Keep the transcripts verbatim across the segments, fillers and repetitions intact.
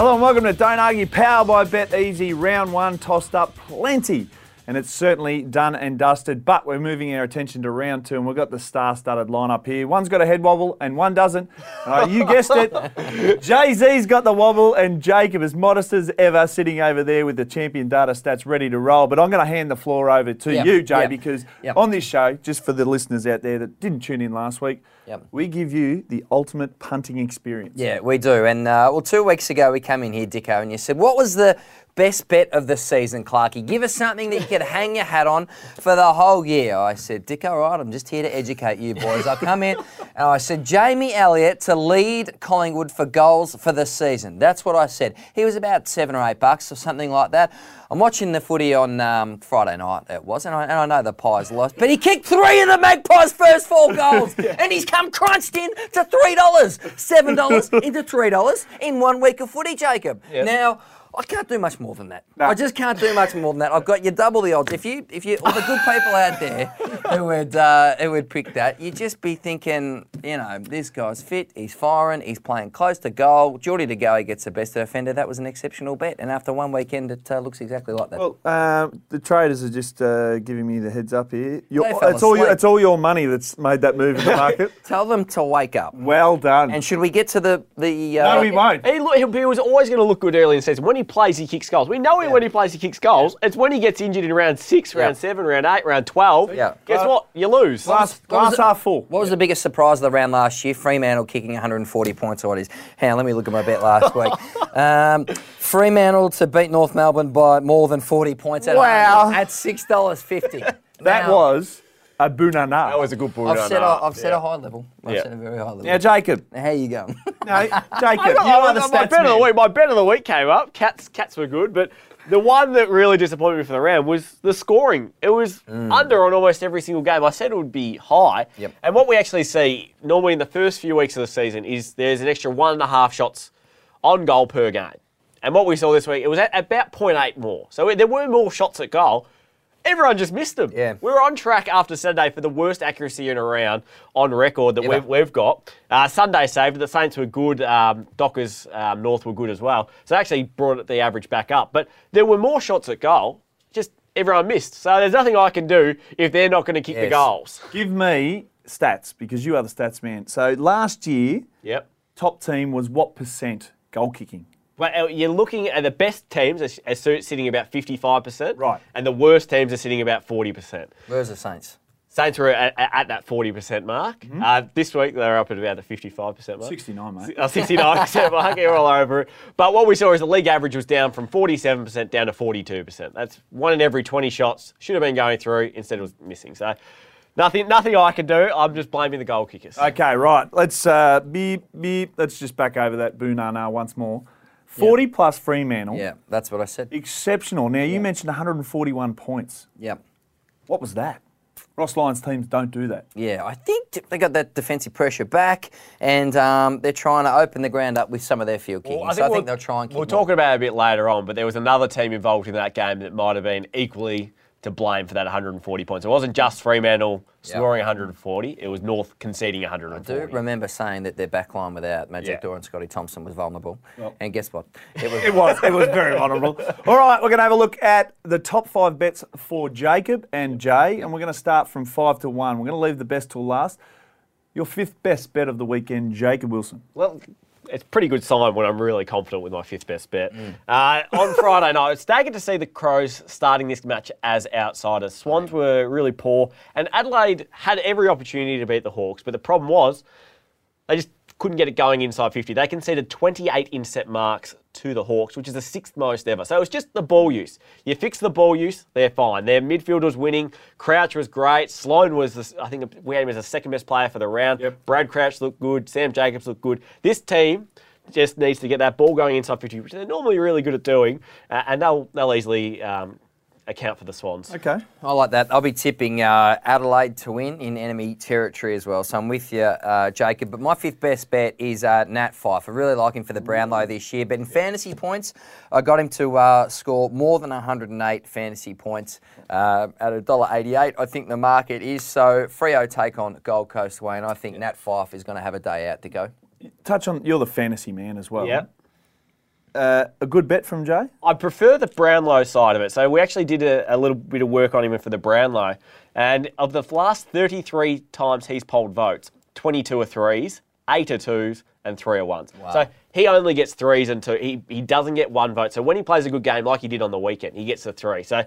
Hello and welcome to Don't Argue Power by BetEasy. Round one tossed up plenty, and it's certainly done and dusted. But we're moving our attention to round two, and we've got the star-studded lineup here. One's got a head wobble, and one doesn't. Uh, you guessed it. Jay-Z's got the wobble, and Jacob is modest as ever, sitting over there with the champion data stats ready to roll. But I'm going to hand the floor over to yep. you, Jay, yep. because yep. on this show, just for the listeners out there that didn't tune in last week, yep. we give you the ultimate punting experience. Yeah, we do. And uh, well, two weeks ago, we came in here, Dicko, and you said, what was the best bet of the season, Clarkie? Give us something that you could hang your hat on for the whole year. I said, Dick, all right, I'm just here to educate you boys. I come in and I said, Jamie Elliott to lead Collingwood for goals for the season. That's what I said. He was about seven or eight bucks or something like that. I'm watching the footy on um, Friday night, it was, and I, and I know the Pies lost, but he kicked three of the Magpies' first four goals, yeah. and he's come crunched in to three dollars, seven dollars into three dollars in one week of footy, Jacob. Yep. Now, I can't do much more than that. No. I just can't do much more than that. I've got you double the odds. If you, if you, all the good people out there who would, uh, who would pick that, you'd just be thinking, you know, this guy's fit, he's firing, he's playing close to goal. Geordie De Goey gets the best defender. That was an exceptional bet. And after one weekend, it uh, looks exactly like that. Well, uh, the traders are just uh, giving me the heads up here. Your, it's, all your, it's all your money that's made that move in the market. Tell them to wake up. Well done. And should we get to the... the uh, no, we won't. He, he, he was always going to look good early in the season. When he plays, he kicks goals. We know him yeah. when he plays, he kicks goals. Yeah. It's when he gets injured in round six, round yeah. seven, round eight, round twelve. Yeah. Guess uh, what? You lose. Glass half full. What was yeah. the biggest surprise of the round last year? Fremantle kicking one hundred forty points or what it is. Hang on, let me look at my bet last week. Um, Fremantle to beat North Melbourne by more than forty points at, wow. at six dollars fifty. That now, was a boonana. That was a good boonana. I've set a, I've yeah. set a high level. I've yeah. set a very high level. Now, Jacob. Now, how are you going? No, Jacob, you are the stats my bet of the week. My bet of the week came up. Cats, cats were good, but the one that really disappointed me for the round was the scoring. It was mm. under on almost every single game. I said it would be high. Yep. And what we actually see normally in the first few weeks of the season is there's an extra one and a half shots on goal per game. And what we saw this week, it was at about zero point eight more. So there were more shots at goal. Everyone just missed them. Yeah. We were on track after Sunday for the worst accuracy in a round on record that yeah. we've, we've got. Uh, Sunday saved. The Saints were good. Um, Dockers um, North were good as well. So they actually brought the average back up. But there were more shots at goal. Just everyone missed. So there's nothing I can do if they're not going to kick yes. the goals. Give me stats because you are the stats man. So last year, yep. top team was what percent goal kicking? Well, you're looking at the best teams are sitting about fifty-five percent. Right. And the worst teams are sitting about forty percent. Where's the Saints? Saints were at, at that forty percent mark. Mm-hmm. Uh, this week, they're up at about the fifty-five percent mark. sixty-nine, mate. Uh, sixty-nine percent mark. You're all over it. But what we saw is the league average was down from forty-seven percent down to forty-two percent. That's one in every twenty shots. Should have been going through. Instead, it was missing. So... Nothing, nothing I can do. I'm just blaming the goal kickers. Okay, right. Let's uh, beep, beep. Let's just back over that boonana once more. forty yep. plus Fremantle. Yeah, that's what I said. Exceptional. Now, you yep. mentioned one hundred forty-one points. Yep. What was that? Ross Lyons teams don't do that. Yeah, I think they got that defensive pressure back and um, they're trying to open the ground up with some of their field kicking. Well, I so I think they'll try and kick We'll talk more. about it a bit later on, but there was another team involved in that game that might have been equally to blame for that one hundred forty points. It wasn't just Fremantle scoring yep. one hundred forty, it was North conceding one hundred forty. I do remember saying that their back line without Magic yeah. Door and Scotty Thompson was vulnerable. Well, and guess what? It was. it, was it was very vulnerable. All right, we're going to have a look at the top five bets for Jacob and Jay, and we're going to start from five to one. We're going to leave the best till last. Your fifth best bet of the weekend, Jacob Wilson. Well, it's a pretty good sign when I'm really confident with my fifth best bet. Mm. Uh, on Friday night, it's staggered to see the Crows starting this match as outsiders. Swans were really poor, and Adelaide had every opportunity to beat the Hawks, but the problem was they just couldn't get it going inside fifty. They conceded twenty-eight inset marks to the Hawks, which is the sixth most ever. So it was just the ball use. You fix the ball use, they're fine. Their midfield was winning. Crouch was great. Sloan was, the, I think we had him as the second best player for the round. Yep. Brad Crouch looked good. Sam Jacobs looked good. This team just needs to get that ball going inside fifty, which they're normally really good at doing, uh, and they'll, they'll easily... Um, account for the Swans. Okay. I like that. I'll be tipping uh, Adelaide to win in enemy territory as well. So I'm with you, uh, Jacob. But my fifth best bet is uh, Nat Fyfe. I really like him for the Brownlow this year. But in fantasy points, I got him to uh, score more than one hundred eight fantasy points uh, at one dollar eighty-eight. I think the market is. So Freo take on Gold Coast away. And I think yeah. Nat Fyfe is going to have a day out to go. Touch on, you're the fantasy man as well. Yeah. uh, a good bet from Jay? I prefer the Brownlow side of it. So we actually did a, a little bit of work on him for the Brownlow. And of the last thirty-three times he's polled votes, twenty-two are threes, eight are twos, and three are ones. Wow. So he only gets threes and two. He, he doesn't get one vote. So when he plays a good game like he did on the weekend, he gets a three. So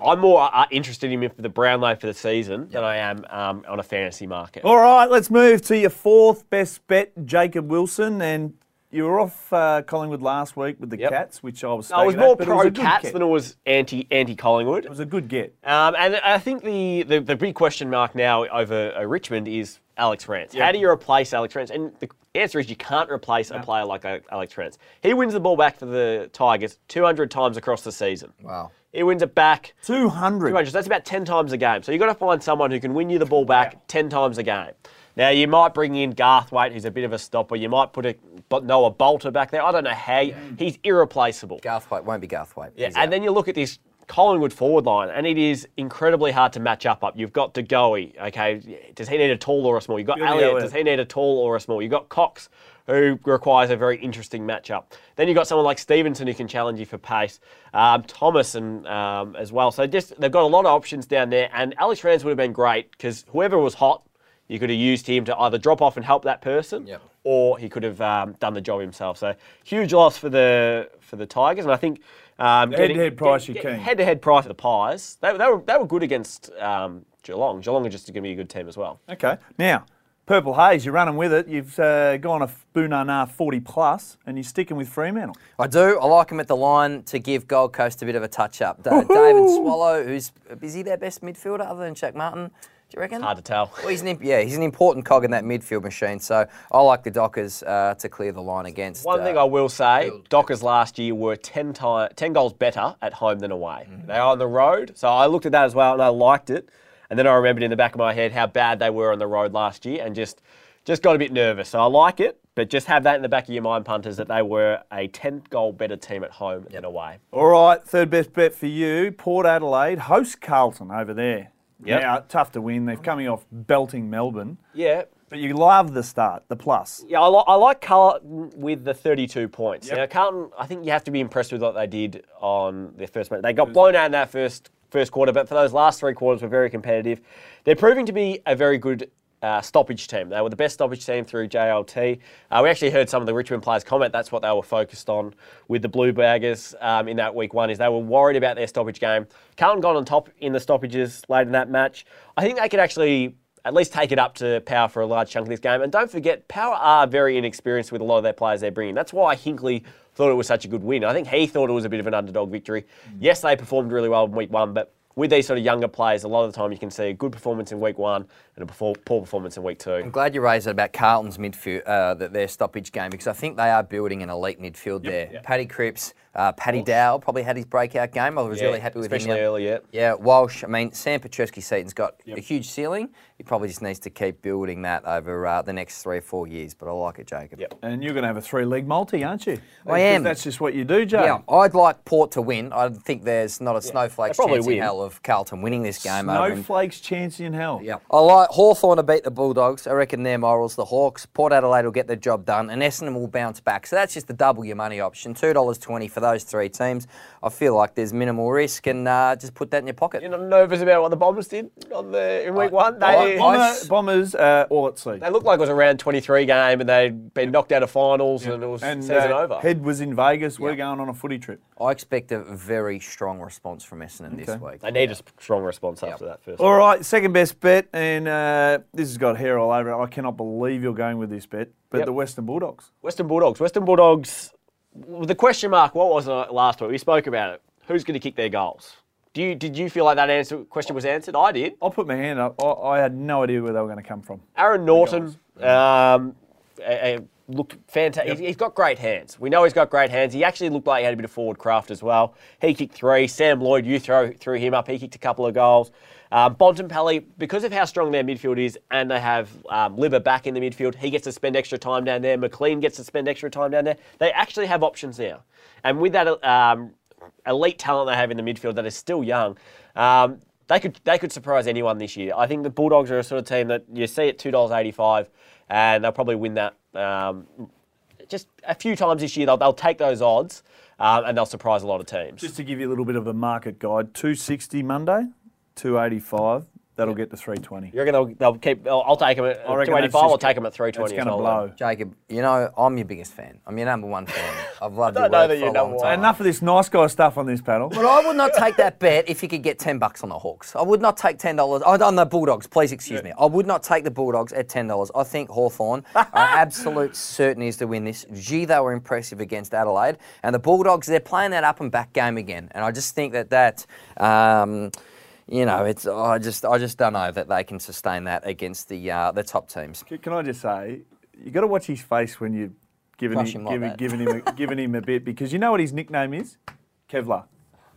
I'm more uh, interested in him for the Brownlow for the season yep. than I am um, on a fantasy market. All right, let's move to your fourth best bet, Jacob Wilson. And you were off uh, Collingwood last week with the yep. Cats, which I was I was more at, pro was Cats than I was anti, anti-Collingwood. It was a good get. Um, and I think the, the, the big question mark now over uh, Richmond is Alex Rance. Yep. How do you replace Alex Rance? And the answer is you can't replace no. a player like Alex Rance. He wins the ball back for the Tigers two hundred times across the season. Wow. He wins it back. two hundred. two hundred. That's about ten times a game. So you've got to find someone who can win you the ball back yeah. ten times a game. Now, you might bring in Garthwaite, who's a bit of a stopper. You might put a Noah Bolter back there. I don't know how. Yeah. He's irreplaceable. Garthwaite won't be Garthwaite. Yeah. He's and out. Then you look at this Collingwood forward line, and it is incredibly hard to match up. up. You've got Dicko, okay. Does he need a tall or a small? You've got Elliott. Does he need a tall or a small? You've got Cox, who requires a very interesting matchup. Then you've got someone like Stevenson who can challenge you for pace. Um, Thomas and um, as well. So just they've got a lot of options down there. And Alex Rance would have been great because whoever was hot, you could have used him to either drop off and help that person, yep. or he could have um, done the job himself. So huge loss for the for the Tigers. And I think um, head getting, to head price you can head to head price for the Pies. They, they were they were good against um, Geelong. Geelong are just going to be a good team as well. Okay, now. Purple Haze, you're running with it. You've uh, gone a Boonana forty plus and you're sticking with Fremantle. I do. I like him at the line to give Gold Coast a bit of a touch-up. Da- David Swallow, who's is he their best midfielder other than Shaq Martin? Do you reckon? Hard to tell. Well, he's an, yeah, he's an important cog in that midfield machine, so I like the Dockers uh, to clear the line against. One uh, thing I will say, build. Dockers last year were ten, time, ten goals better at home than away. Mm-hmm. They are on the road, so I looked at that as well and I liked it. And then I remembered in the back of my head how bad they were on the road last year and just just got a bit nervous. So I like it, but just have that in the back of your mind, punters, that they were a ten-goal better team at home yep. than away. All right, third best bet for you. Port Adelaide hosts Carlton over there. Yep. Yeah, tough to win. They're coming off belting Melbourne. Yeah. But you love the start, the plus. Yeah, I, li- I like Carlton with the thirty-two points. Yep. Now, Carlton, I think you have to be impressed with what they did on their first match. They got blown out in that first first quarter, but for those last three quarters were very competitive. They're proving to be a very good uh, stoppage team. They were the best stoppage team through J L T. Uh, we actually heard some of the Richmond players comment that's what they were focused on with the Blue Baggers um, in that week one, is they were worried about their stoppage game. Carlton got on top in the stoppages late in that match. I think they could actually at least take it up to Power for a large chunk of this game. And don't forget, Power are very inexperienced with a lot of their players they're bringing. That's why Hinkley thought it was such a good win. I think he thought it was a bit of an underdog victory. Yes, they performed really well in week one, but with these sort of younger players, a lot of the time you can see a good performance in week one and a poor performance in week two. I'm glad you raised it about Carlton's midfield, uh, their stoppage game, because I think they are building an elite midfield yep, there. Yep. Paddy Cripps, uh, Paddy Dow probably had his breakout game. I was yeah, really happy with especially him. Especially early, yeah. Yeah, Walsh. I mean, Sam Petreski-Seaton's got yep. a huge ceiling. He probably just needs to keep building that over uh, the next three or four years, but I like it, Jacob. Yep. And you're going to have a three-leg multi, aren't you? I am. That's just what you do, Jay. Yeah, I'd like Port to win. I think there's not a yeah, snowflake's chance win. in hell of Carlton winning this game. Snowflake's over chance in hell. Yeah. I like Hawthorn to beat the Bulldogs. I reckon their morals, the Hawks. Port Adelaide will get the job done, and Essendon will bounce back. So that's just the double your money option, two dollars twenty for those three teams. I feel like there's minimal risk, and uh, just put that in your pocket. You're not nervous about what the Bombers did on the in week I, one? They, I, Bomber, I, Bombers, uh, all at sea. They looked like it was a round twenty-three game, and they'd been knocked out of finals, yep. and it was and, season uh, over. Head was in Vegas. Yep. We're going on a footy trip. I expect a very strong response from Essendon okay. this week. They need yeah. a strong response yep. after that first. All round. Right, second best bet, and uh, this has got hair all over it. I cannot believe you're going with this bet, but yep. the Western Bulldogs. Western Bulldogs. Western Bulldogs. With the question mark, what was it last week? We spoke about it. Who's going to kick their goals? Do you, did you feel like that answer question was answered? I did. I'll put my hand up. I, I had no idea where they were going to come from. Aaron Norton um, a, a looked fantastic. Yep. He's, he's got great hands. We know he's got great hands. He actually looked like he had a bit of forward craft as well. He kicked three. Sam Lloyd, you throw, threw him up. He kicked a couple of goals. Uh, Bontempelli, because of how strong their midfield is and they have um, Libba back in the midfield, he gets to spend extra time down there. McLean gets to spend extra time down there. They actually have options now. And with that um, elite talent they have in the midfield that is still young, um, they could they could surprise anyone this year. I think the Bulldogs are a sort of team that you see at two dollars eighty-five and they'll probably win that um, just a few times this year, they'll, they'll take those odds um, and they'll surprise a lot of teams. Just to give you a little bit of a market guide, two sixty Monday, two eighty-five. That'll get to three twenty. You reckon they'll, they'll keep... I'll, I'll take them at two eighty-five, I'll take them at three twenty. It's going to blow. Jacob, you know, I'm your biggest fan. I'm your number one fan. I've loved your work for a long time. Enough of this nice guy stuff on this panel. But I would not take that bet if you could get ten bucks on the Hawks. I would not take ten dollars... Oh, on the Bulldogs, please excuse yeah. me. I would not take the Bulldogs at ten dollars. I think Hawthorn are absolute certainties to win this. Gee, they were impressive against Adelaide. And the Bulldogs, they're playing that up-and-back game again. And I just think that that... Um, You know, it's oh, I just I just don't know that they can sustain that against the uh, the top teams. Can I just say, you got to watch his face when you're giving Flush him, him, like giving, giving him a, giving him a bit, because you know what his nickname is? Kevlar.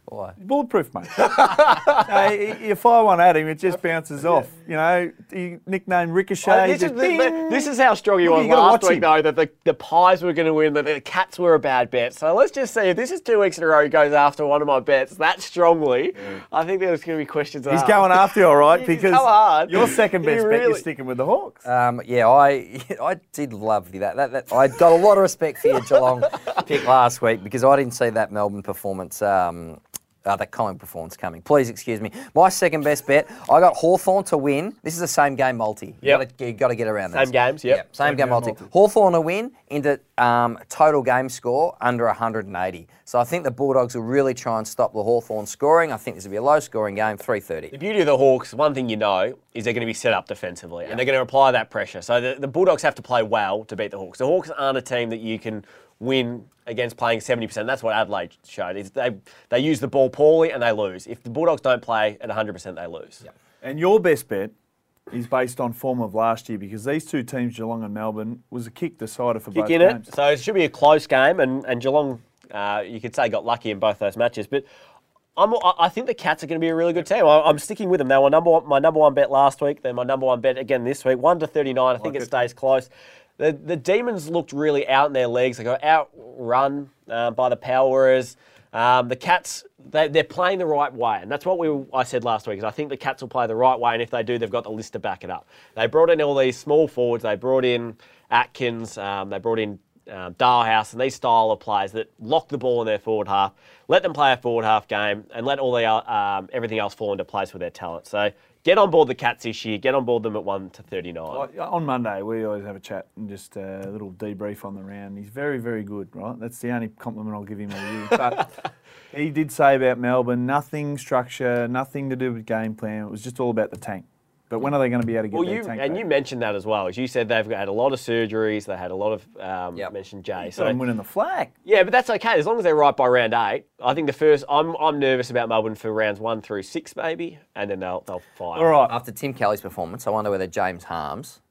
Why? Bulletproof, mate. No, you fire one at him, it just bounces off. You know, he nicknamed Ricochet. Oh, this, is, this is how strong he was you last week, him. though, that the, the Pies were going to win, that the Cats were a bad bet. So let's just see, if this is two weeks in a row he goes after one of my bets that strongly, yeah. I think there's going to be questions He's asked. going after you, all right, because your second best really... bet, you're sticking with the Hawks. Um, yeah, I I did love that. that, that I got a lot of respect for your Geelong pick last week, because I didn't see that Melbourne performance... Um, Uh, the Collingwood performance coming. Please excuse me. My second best bet, I got Hawthorn to win. This is a same game multi. Yep. You've got to get around that. Same games, yep. yep. Same, same game, game multi. multi. Hawthorn to win into um, total game score under one hundred eighty. So I think the Bulldogs will really try and stop the Hawthorn scoring. I think this will be a low scoring game, three thirty. The beauty of the Hawks, one thing you know, is they're going to be set up defensively yep. and they're going to apply that pressure. So the, the Bulldogs have to play well to beat the Hawks. The Hawks aren't a team that you can win against playing seventy percent. That's what Adelaide showed. Is they they use the ball poorly and they lose. If the Bulldogs don't play at one hundred percent, they lose. Yep. And your best bet is based on form of last year, because these two teams, Geelong and Melbourne, was a kick decider for kick both in games. It. So it should be a close game, and, and Geelong, uh, you could say, got lucky in both those matches. But I'm, I think the Cats are going to be a really good team. I'm sticking with them. They were number one, my number one bet last week. They're my number one bet again this week. one to thirty-nine. I, I think like it, it stays close. The, the Demons looked really out in their legs. They got outrun uh, by the Power, whereas um, the Cats, they, they're playing the right way. And that's what we I said last week, is I think the Cats will play the right way, and if they do, they've got the list to back it up. They brought in all these small forwards. They brought in Atkins. Um, they brought in um, Dalhouse, and these style of players that lock the ball in their forward half, let them play a forward half game, and let all the um, everything else fall into place with their talent. So... get on board the Cats this year. Get on board them at one to thirty-nine. On Monday, we always have a chat and just a little debrief on the round. He's very, very good, right? That's the only compliment I'll give him all year. But he did say about Melbourne, nothing structure, nothing to do with game plan. It was just all about the tank. But when are they going to be able to get well, their you, tank And back? You mentioned that as well. As you said, they've had a lot of surgeries. They had a lot of, um, yep. mentioned Jay. So I'm winning the flag. Yeah, but that's okay. As long as they're right by round eight. I think the first, I'm I'm nervous about Melbourne for rounds one through six maybe, and then they'll, they'll fire. All right. After Tim Kelly's performance, I wonder whether James Harms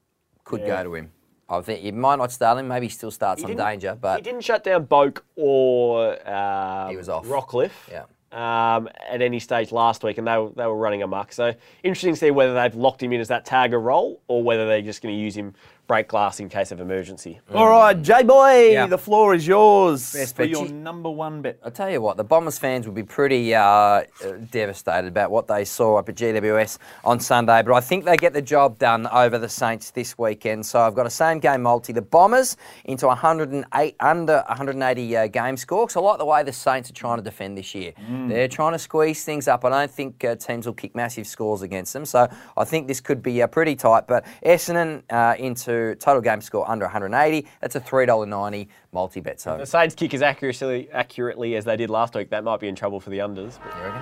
could yeah. go to him. I think he might not start him. Maybe he still starts he on danger. But he didn't shut down Boak or um, he was off. Rockcliffe. Yeah. Um, at any stage last week, and they were, they were running amok. So interesting to see whether they've locked him in as that tagger role, or whether they're just going to use him break glass in case of emergency. Mm. All right, J-Boy, yeah. the floor is yours. Best for bet. Your number one bet. I'll tell you what, the Bombers fans will be pretty uh, devastated about what they saw up at G W S on Sunday, but I think they get the job done over the Saints this weekend. So I've got a same-game multi. The Bombers into one hundred eight, under one hundred eighty uh, game score, because I like the way the Saints are trying to defend this year. Mm. They're trying to squeeze things up. I don't think uh, teams will kick massive scores against them, so I think this could be uh, pretty tight. But Essendon uh, into total game score under one hundred eighty. That's a three dollars ninety multi-bet. So the Saints kick as accurately, accurately as they did last week. That might be in trouble for the unders. But you reckon?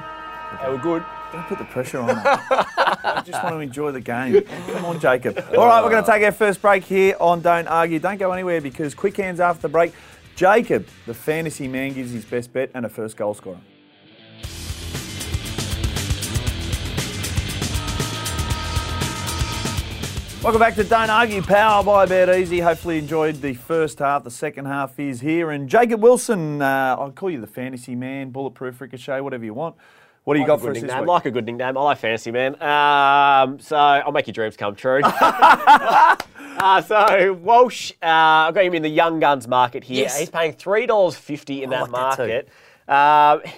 Okay. They were good. Don't put the pressure on them. I just want to enjoy the game. Come on, Jacob. All right, we're going to take our first break here on Don't Argue. Don't go anywhere, because quick hands after the break, Jacob, the fantasy man, gives his best bet and a first goal scorer. Welcome back to Don't Argue, powered by BetEasy. Hopefully you enjoyed the first half. The second half is here. And Jacob Wilson, uh, I'll call you the fantasy man, bulletproof, ricochet, whatever you want. What do you like got for us this week? I like a good nickname. I like fantasy man. Um, so I'll make your dreams come true. uh, so Walsh, uh, I've got him in the young guns market here. Yes. He's paying three dollars fifty in I that like market. That too. Um,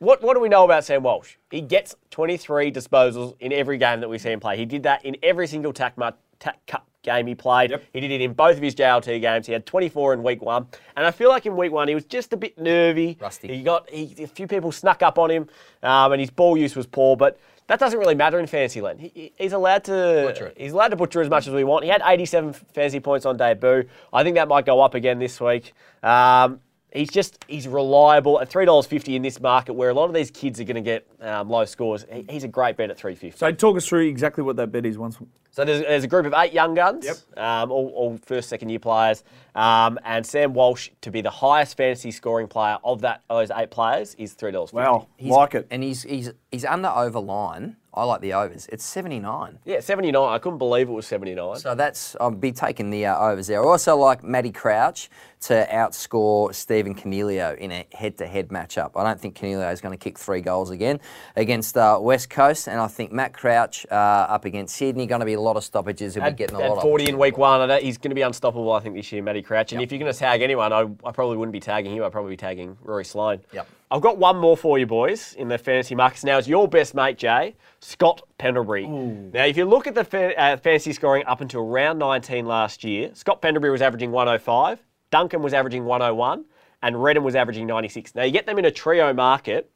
What what do we know about Sam Walsh? He gets twenty-three disposals in every game that we see him play. He did that in every single tack, ma- tack, game he played. Yep. He did it in both of his J L T games. He had twenty-four in week one. And I feel like in week one, he was just a bit nervy. Rusty. He got he, a few people snuck up on him, um, and his ball use was poor. But that doesn't really matter in fantasy land. He, he's allowed to butcher it. He's allowed to butcher as much as we want. He had eighty-seven fantasy points on debut. I think that might go up again this week. Um, He's just, he's reliable at three dollars fifty in this market where a lot of these kids are going to get um, low scores. He's a great bet at three dollars fifty. So talk us through exactly what that bet is once. So there's, there's a group of eight young guns, yep. um, all, all first, second year players, um, and Sam Walsh to be the highest fantasy scoring player of that of those eight players is three dollars fifty. Wow, he's, like it. And he's, he's, he's under over line. I like the overs. It's seventy-nine. Yeah, seventy-nine. I couldn't believe it was seventy-nine. So that's, I'll be taking the uh, overs there. I also like Matty Crouch to outscore Stephen Cornelio in a head-to-head matchup. I don't think Cornelio is going to kick three goals again against uh, West Coast, and I think Matt Crouch uh, up against Sydney, going to be a lot of stoppages. He'll be getting a lot of forty in week one. I don't, he's going to be unstoppable, I think, this year, Matty Crouch. And yep. if you're going to tag anyone, I, I probably wouldn't be tagging him. I'd probably be tagging Rory Sloan. Yep. I've got one more for you, boys, in the fantasy markets. Now, it's your best mate, Jay, Scott Pendlebury. Ooh. Now, if you look at the fa uh, fantasy scoring up until round nineteen last year, Scott Pendlebury was averaging one oh five, Duncan was averaging one oh one, and Redden was averaging ninety-six. Now, you get them in a trio market,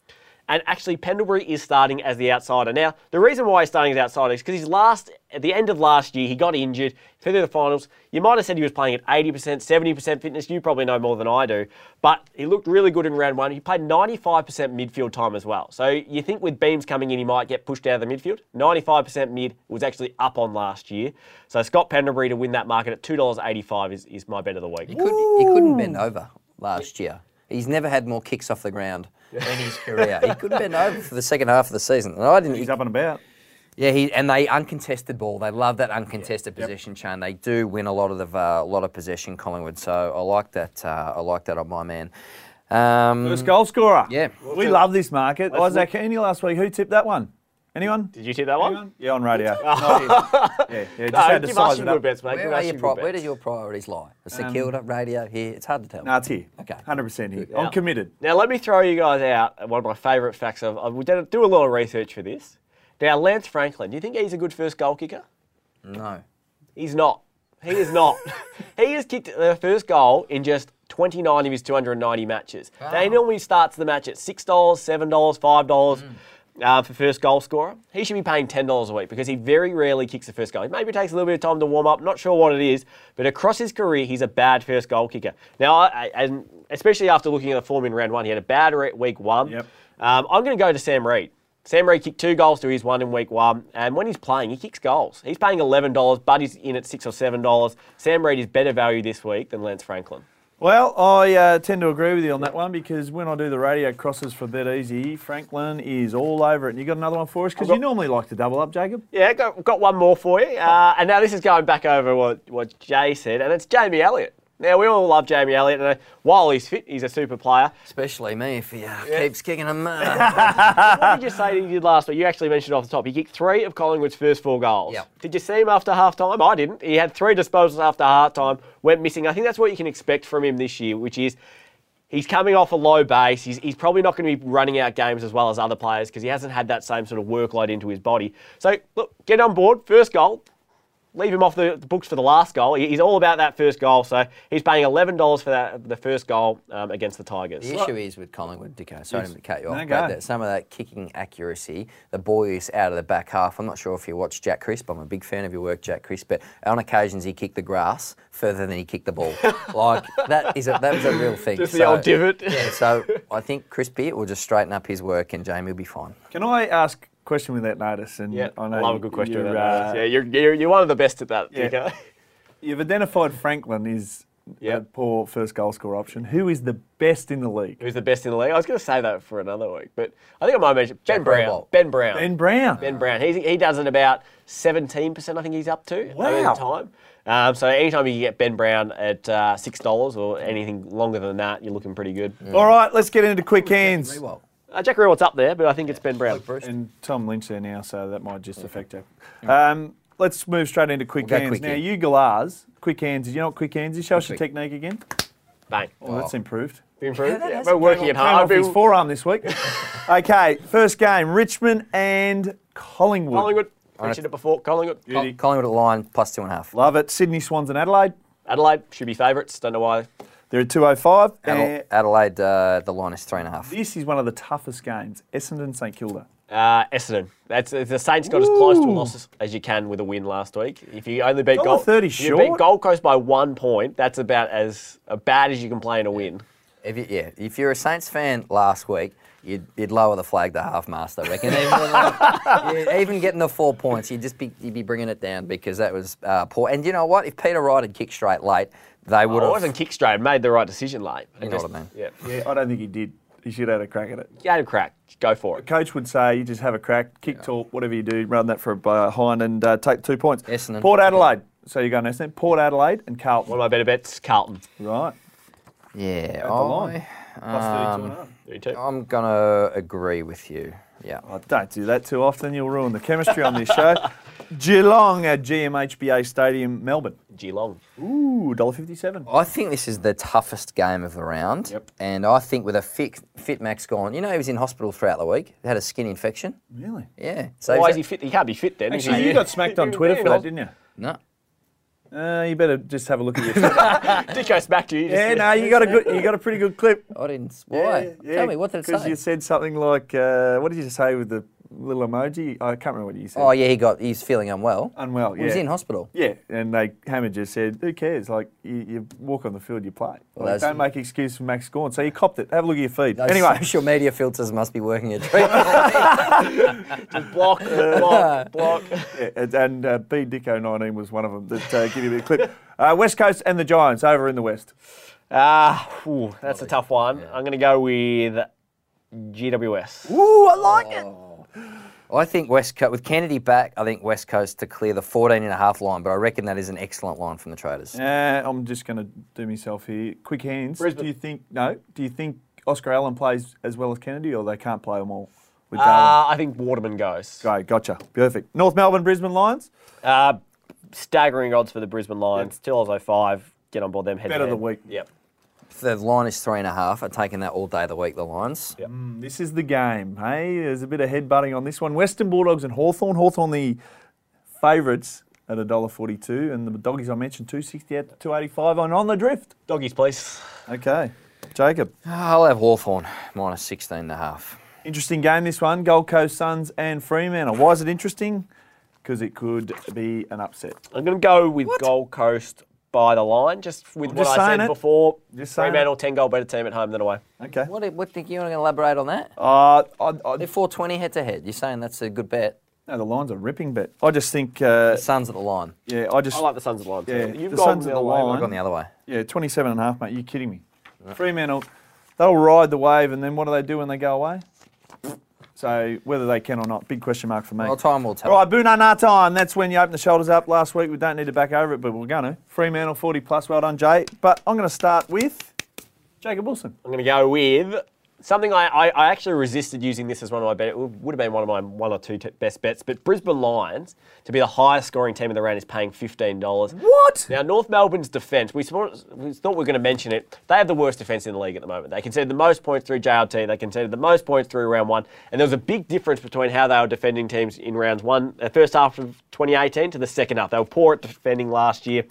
and actually, Pendlebury is starting as the outsider. Now, the reason why he's starting as outsider is because his last, at the end of last year, he got injured through the finals. You might have said he was playing at eighty percent, seventy percent fitness. You probably know more than I do. But he looked really good in round one. He played ninety-five percent midfield time as well. So you think with Beams coming in, he might get pushed out of the midfield. ninety-five percent mid was actually up on last year. So Scott Pendlebury to win that market at two dollars eighty-five is, is my bet of the week. He, could, he couldn't bend over last year. He's never had more kicks off the ground in his career. He couldn't bend over for the second half of the season. No, I didn't. He's he, up and about. Yeah, he and they uncontested ball. They love that uncontested yeah. possession yep. chain. They do win a lot of the, uh, a lot of possession, Collingwood. So I like that. Uh, I like that on my man. Um, First goal scorer. Yeah, we'll we love this market. Let's Isaac Heaney last week. Who tipped that one? Anyone? Did you tip that Anyone? one? Yeah, on radio. Oh. yeah, yeah. Just no, had to size it up. Bets, mate. Where, are your your where do your priorities lie? It's um, the Kilda, radio, here. It's hard to tell. No, nah, it's here. Okay. one hundred percent here. Now, I'm committed. Now, let me throw you guys out at one of my favourite facts. Of, I do a lot of research for this. Now, Lance Franklin, do you think he's a good first goal kicker? No. He's not. He is not. He has kicked the first goal in just twenty-nine of his two hundred ninety matches. Wow. Now, he normally starts the match at six dollars, seven dollars, five dollars. Mm. Uh, for first goal scorer, he should be paying ten dollars a week because he very rarely kicks the first goal. Maybe it takes a little bit of time to warm up, not sure what it is, but across his career, he's a bad first goal kicker. Now, I, and especially after looking at the form in round one, he had a bad week one. Yep. Um, I'm going to go to Sam Reid. Sam Reid kicked two goals to his one in week one, and when he's playing, he kicks goals. He's paying eleven dollars, but he's in at six dollars or seven dollars. Sam Reid is better value this week than Lance Franklin. Well, I uh, tend to agree with you on that one because when I do the radio crosses for BetEasy, Franklin is all over it. And you got another one for us? Because you normally like to double up, Jacob. Yeah, I've got, got one more for you. Uh, and now this is going back over what, what Jay said, and it's Jamie Elliott. Now, we all love Jamie Elliott, and uh, while he's fit, he's a super player. Especially me if he uh, yeah. keeps kicking him. Uh. What did you say he did last week? You actually mentioned off the top. He kicked three of Collingwood's first four goals. Yep. Did you see him after half-time? I didn't. He had three disposals after half-time, went missing. I think that's what you can expect from him this year, which is he's coming off a low base. He's, he's probably not going to be running out games as well as other players because he hasn't had that same sort of workload into his body. So, look, get on board. First goal. Leave him off the books for the last goal. He's all about that first goal, so he's paying eleven dollars for that, the first goal um, against the Tigers. The issue is with Collingwood, Dicko, sorry yes. to cut you off, no, but that, some of that kicking accuracy, the ball use out of the back half. I'm not sure if you watch Jack Crisp. I'm a big fan of your work, Jack Crisp, but on occasions he kicked the grass further than he kicked the ball. like, that is a, that was a real thing. Just so, the old divot. Yeah, so I think Crispy will just straighten up his work and Jamie will be fine. Can I ask... question with that notice, and yeah, I know I love a good question. You're, uh, yeah, you're, you're you're one of the best at that. Yeah. Dicko. You've identified Franklin is yep. a poor first goal scorer option. Who is the best in the league? Who's the best in the league? I was going to say that for another week, but I think I might mention Ben Brown. Brown. Ben Brown. Ben Brown. Ben Brown. He he does it about seventeen percent. I think he's up to wow. over time. Um, so anytime you get Ben Brown at uh, six dollars or anything longer than that, you're looking pretty good. Mm. All right, let's get into quick hands. Uh, Jack Rewalt's up there, but I think it's Ben Brown. And Tom Lynch there now, so that might just affect him. Um, let's move straight into quick we'll hands. Quick now, in. you Galahs, quick hands. You know what quick hands is? Show us your technique again. Bang. Oh, oh. That's improved. Improved? Yeah, yeah, we're working it hard. I've been his forearm this week. Okay, first game, Richmond and Collingwood. Collingwood. Mentioned it before. Collingwood. Col- Collingwood at the line, plus two and a half. Love it. Sydney, Swans and Adelaide. Adelaide should be favourites. Don't know why. They're at two oh five. Adel- Adelaide, uh, the line is three and a half. This is one of the toughest games. Essendon, St Kilda. Uh, Essendon. That's the Saints got Ooh. as close to losses as you can with a win last week. If you only beat Gold, if you beat Gold Coast by one point, that's about as uh, bad as you can play in a win. If you, yeah, if you're a Saints fan last week, you'd, you'd lower the flag to half mast, I reckon. Even, like, even getting the four points, you'd just be you'd be bringing it down because that was uh, poor. And you know what? If Peter Wright had kicked straight late, they would. Oh, have... I wasn't kicked straight. Made the right decision late. You know just, what I mean? Yeah. yeah. I don't think he did. You should have had a crack at it. You had a crack. Go for it. The coach would say, you just have a crack, kick yeah. tall, whatever you do, run that for a behind and uh, take two points. Essendon. Port Adelaide. So you're going Essendon. Port Adelaide and Carlton. One of my better bets, Carlton. Right. Yeah. At the line. Plus um, thirty-two and a half. I'm going to agree with you. Yeah. Oh, don't do that too often. You'll ruin the chemistry on this show. Geelong at G M H B A Stadium, Melbourne. Geelong. Ooh, one dollar fifty-seven. I think this is the toughest game of the round. Yep. And I think with a fit, fit Max gone, you know, he was in hospital throughout the week. He had a skin infection. Really? Yeah. So why is that... he fit? He can't be fit then. Actually, you yeah. got smacked on Twitter for that, didn't you? No. Uh, you better just have a look at your Dicko smacked you. you just, yeah, no, you got a good, you got a pretty good clip. I didn't. Why? Yeah, yeah. Tell me, what did it say? Because you said something like, uh, what did you say with the little emoji? I can't remember what you said. Oh yeah, he got, he's feeling unwell. Unwell, well, yeah. He was in hospital. Yeah, and they Hammer just said, who cares? Like, you, you walk on the field, you play. Well, like, don't make excuse for Max Gawn. So you copped it. Have a look at your feed. Those anyway, social media filters must be working a treat. Just block, uh, block, block. Yeah, and and uh, B Dicko nineteen was one of them that uh, give you a bit of clip. Uh, West Coast and the Giants over in the West. Ah, uh, that's Probably. a tough one. Yeah. I'm going to go with G W S. Ooh, I like oh. it. I think West Coast, with Kennedy back, I think West Coast to clear the fourteen and a half line, but I reckon that is an excellent line from the traders. Uh, I'm just going to do myself here. Quick hands. Brisbane. Do you think, no, do you think Oscar Allen plays as well as Kennedy, or they can't play them all? With uh, I think Waterman goes. Great, gotcha. Perfect. North Melbourne, Brisbane Lions? Uh, staggering odds for the Brisbane Lions. Yep. Till oh five, get on board them. Head Better the week. Yep. The line is three and a half. I've taken that all day of the week, the lines. Yep. Mm, this is the game, hey? There's a bit of headbutting on this one. Western Bulldogs and Hawthorn. Hawthorn, the favourites at one dollar forty-two. And the doggies I mentioned, two sixty at two eighty-five on On the Drift. Doggies, please. Okay. Jacob? I'll have Hawthorn, minus sixteen and a half. Interesting game, this one. Gold Coast Suns and Fremantle. Why is it interesting? Because it could be an upset. I'm going to go with what? Gold Coast by the line, just with just what I said it. before. Fremantle, ten goal better team at home than away. Okay. What, what think you want to elaborate on that? Uh, I, I, They're four twenty head to head. You're saying that's a good bet? No, the line's a ripping bet. I just think uh, the Suns at the line. Yeah, I just I like the Suns at the line. Yeah, too. You've the gone Suns at the line. I've gone the other way. Yeah, twenty-seven and a half, mate. You're kidding me. Right. Fremantle, they'll ride the wave, and then what do they do when they go away? So whether they can or not, big question mark for me. Well, time will tell. All right, Boona Na time. That's when you open the shoulders up. Last week we don't need to back over it, but we're going to. Fremantle forty plus. Well done, Jay. But I'm going to start with Jacob Wilson. I'm going to go with something I, I, I actually resisted using this as one of my bets. It would have been one of my one or two t- best bets. But Brisbane Lions to be the highest scoring team in the round is paying fifteen dollars. What? Now North Melbourne's defence. We, we thought we were going to mention it. They have the worst defence in the league at the moment. They conceded the most points through J L T. They conceded the most points through round one. And there was a big difference between how they were defending teams in rounds one, the first half of twenty eighteen to the second half. They were poor at defending last year.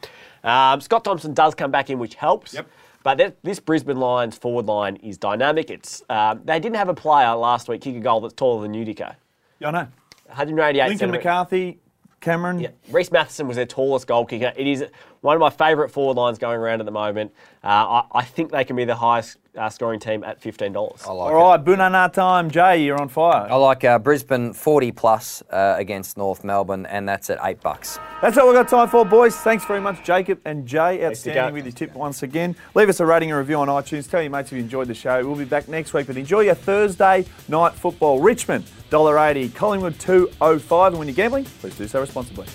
Um, Scott Thompson does come back in, which helps. Yep. But this Brisbane Lions forward line is dynamic. It's um, they didn't have a player last week kick a goal that's taller than you, Dicko. Yeah, I know. one hundred eighty-eight. Lincoln McCarthy, Cameron. Yeah. Reece Matheson was their tallest goal kicker. It is one of my favourite forward lines going around at the moment. Uh, I, I think they can be the highest uh, scoring team at fifteen dollars. I like All it. right, Boona Na time. Jay, you're on fire. I like uh, Brisbane forty plus uh, against North Melbourne, and that's at eight bucks. That's all we've got time for, boys. Thanks very much, Jacob and Jay. Outstanding with your tip once again. Leave us a rating and review on iTunes. Tell your mates if you enjoyed the show. We'll be back next week, but enjoy your Thursday night football. Richmond, one dollar eighty. Collingwood, two oh five. And when you're gambling, please do so responsibly.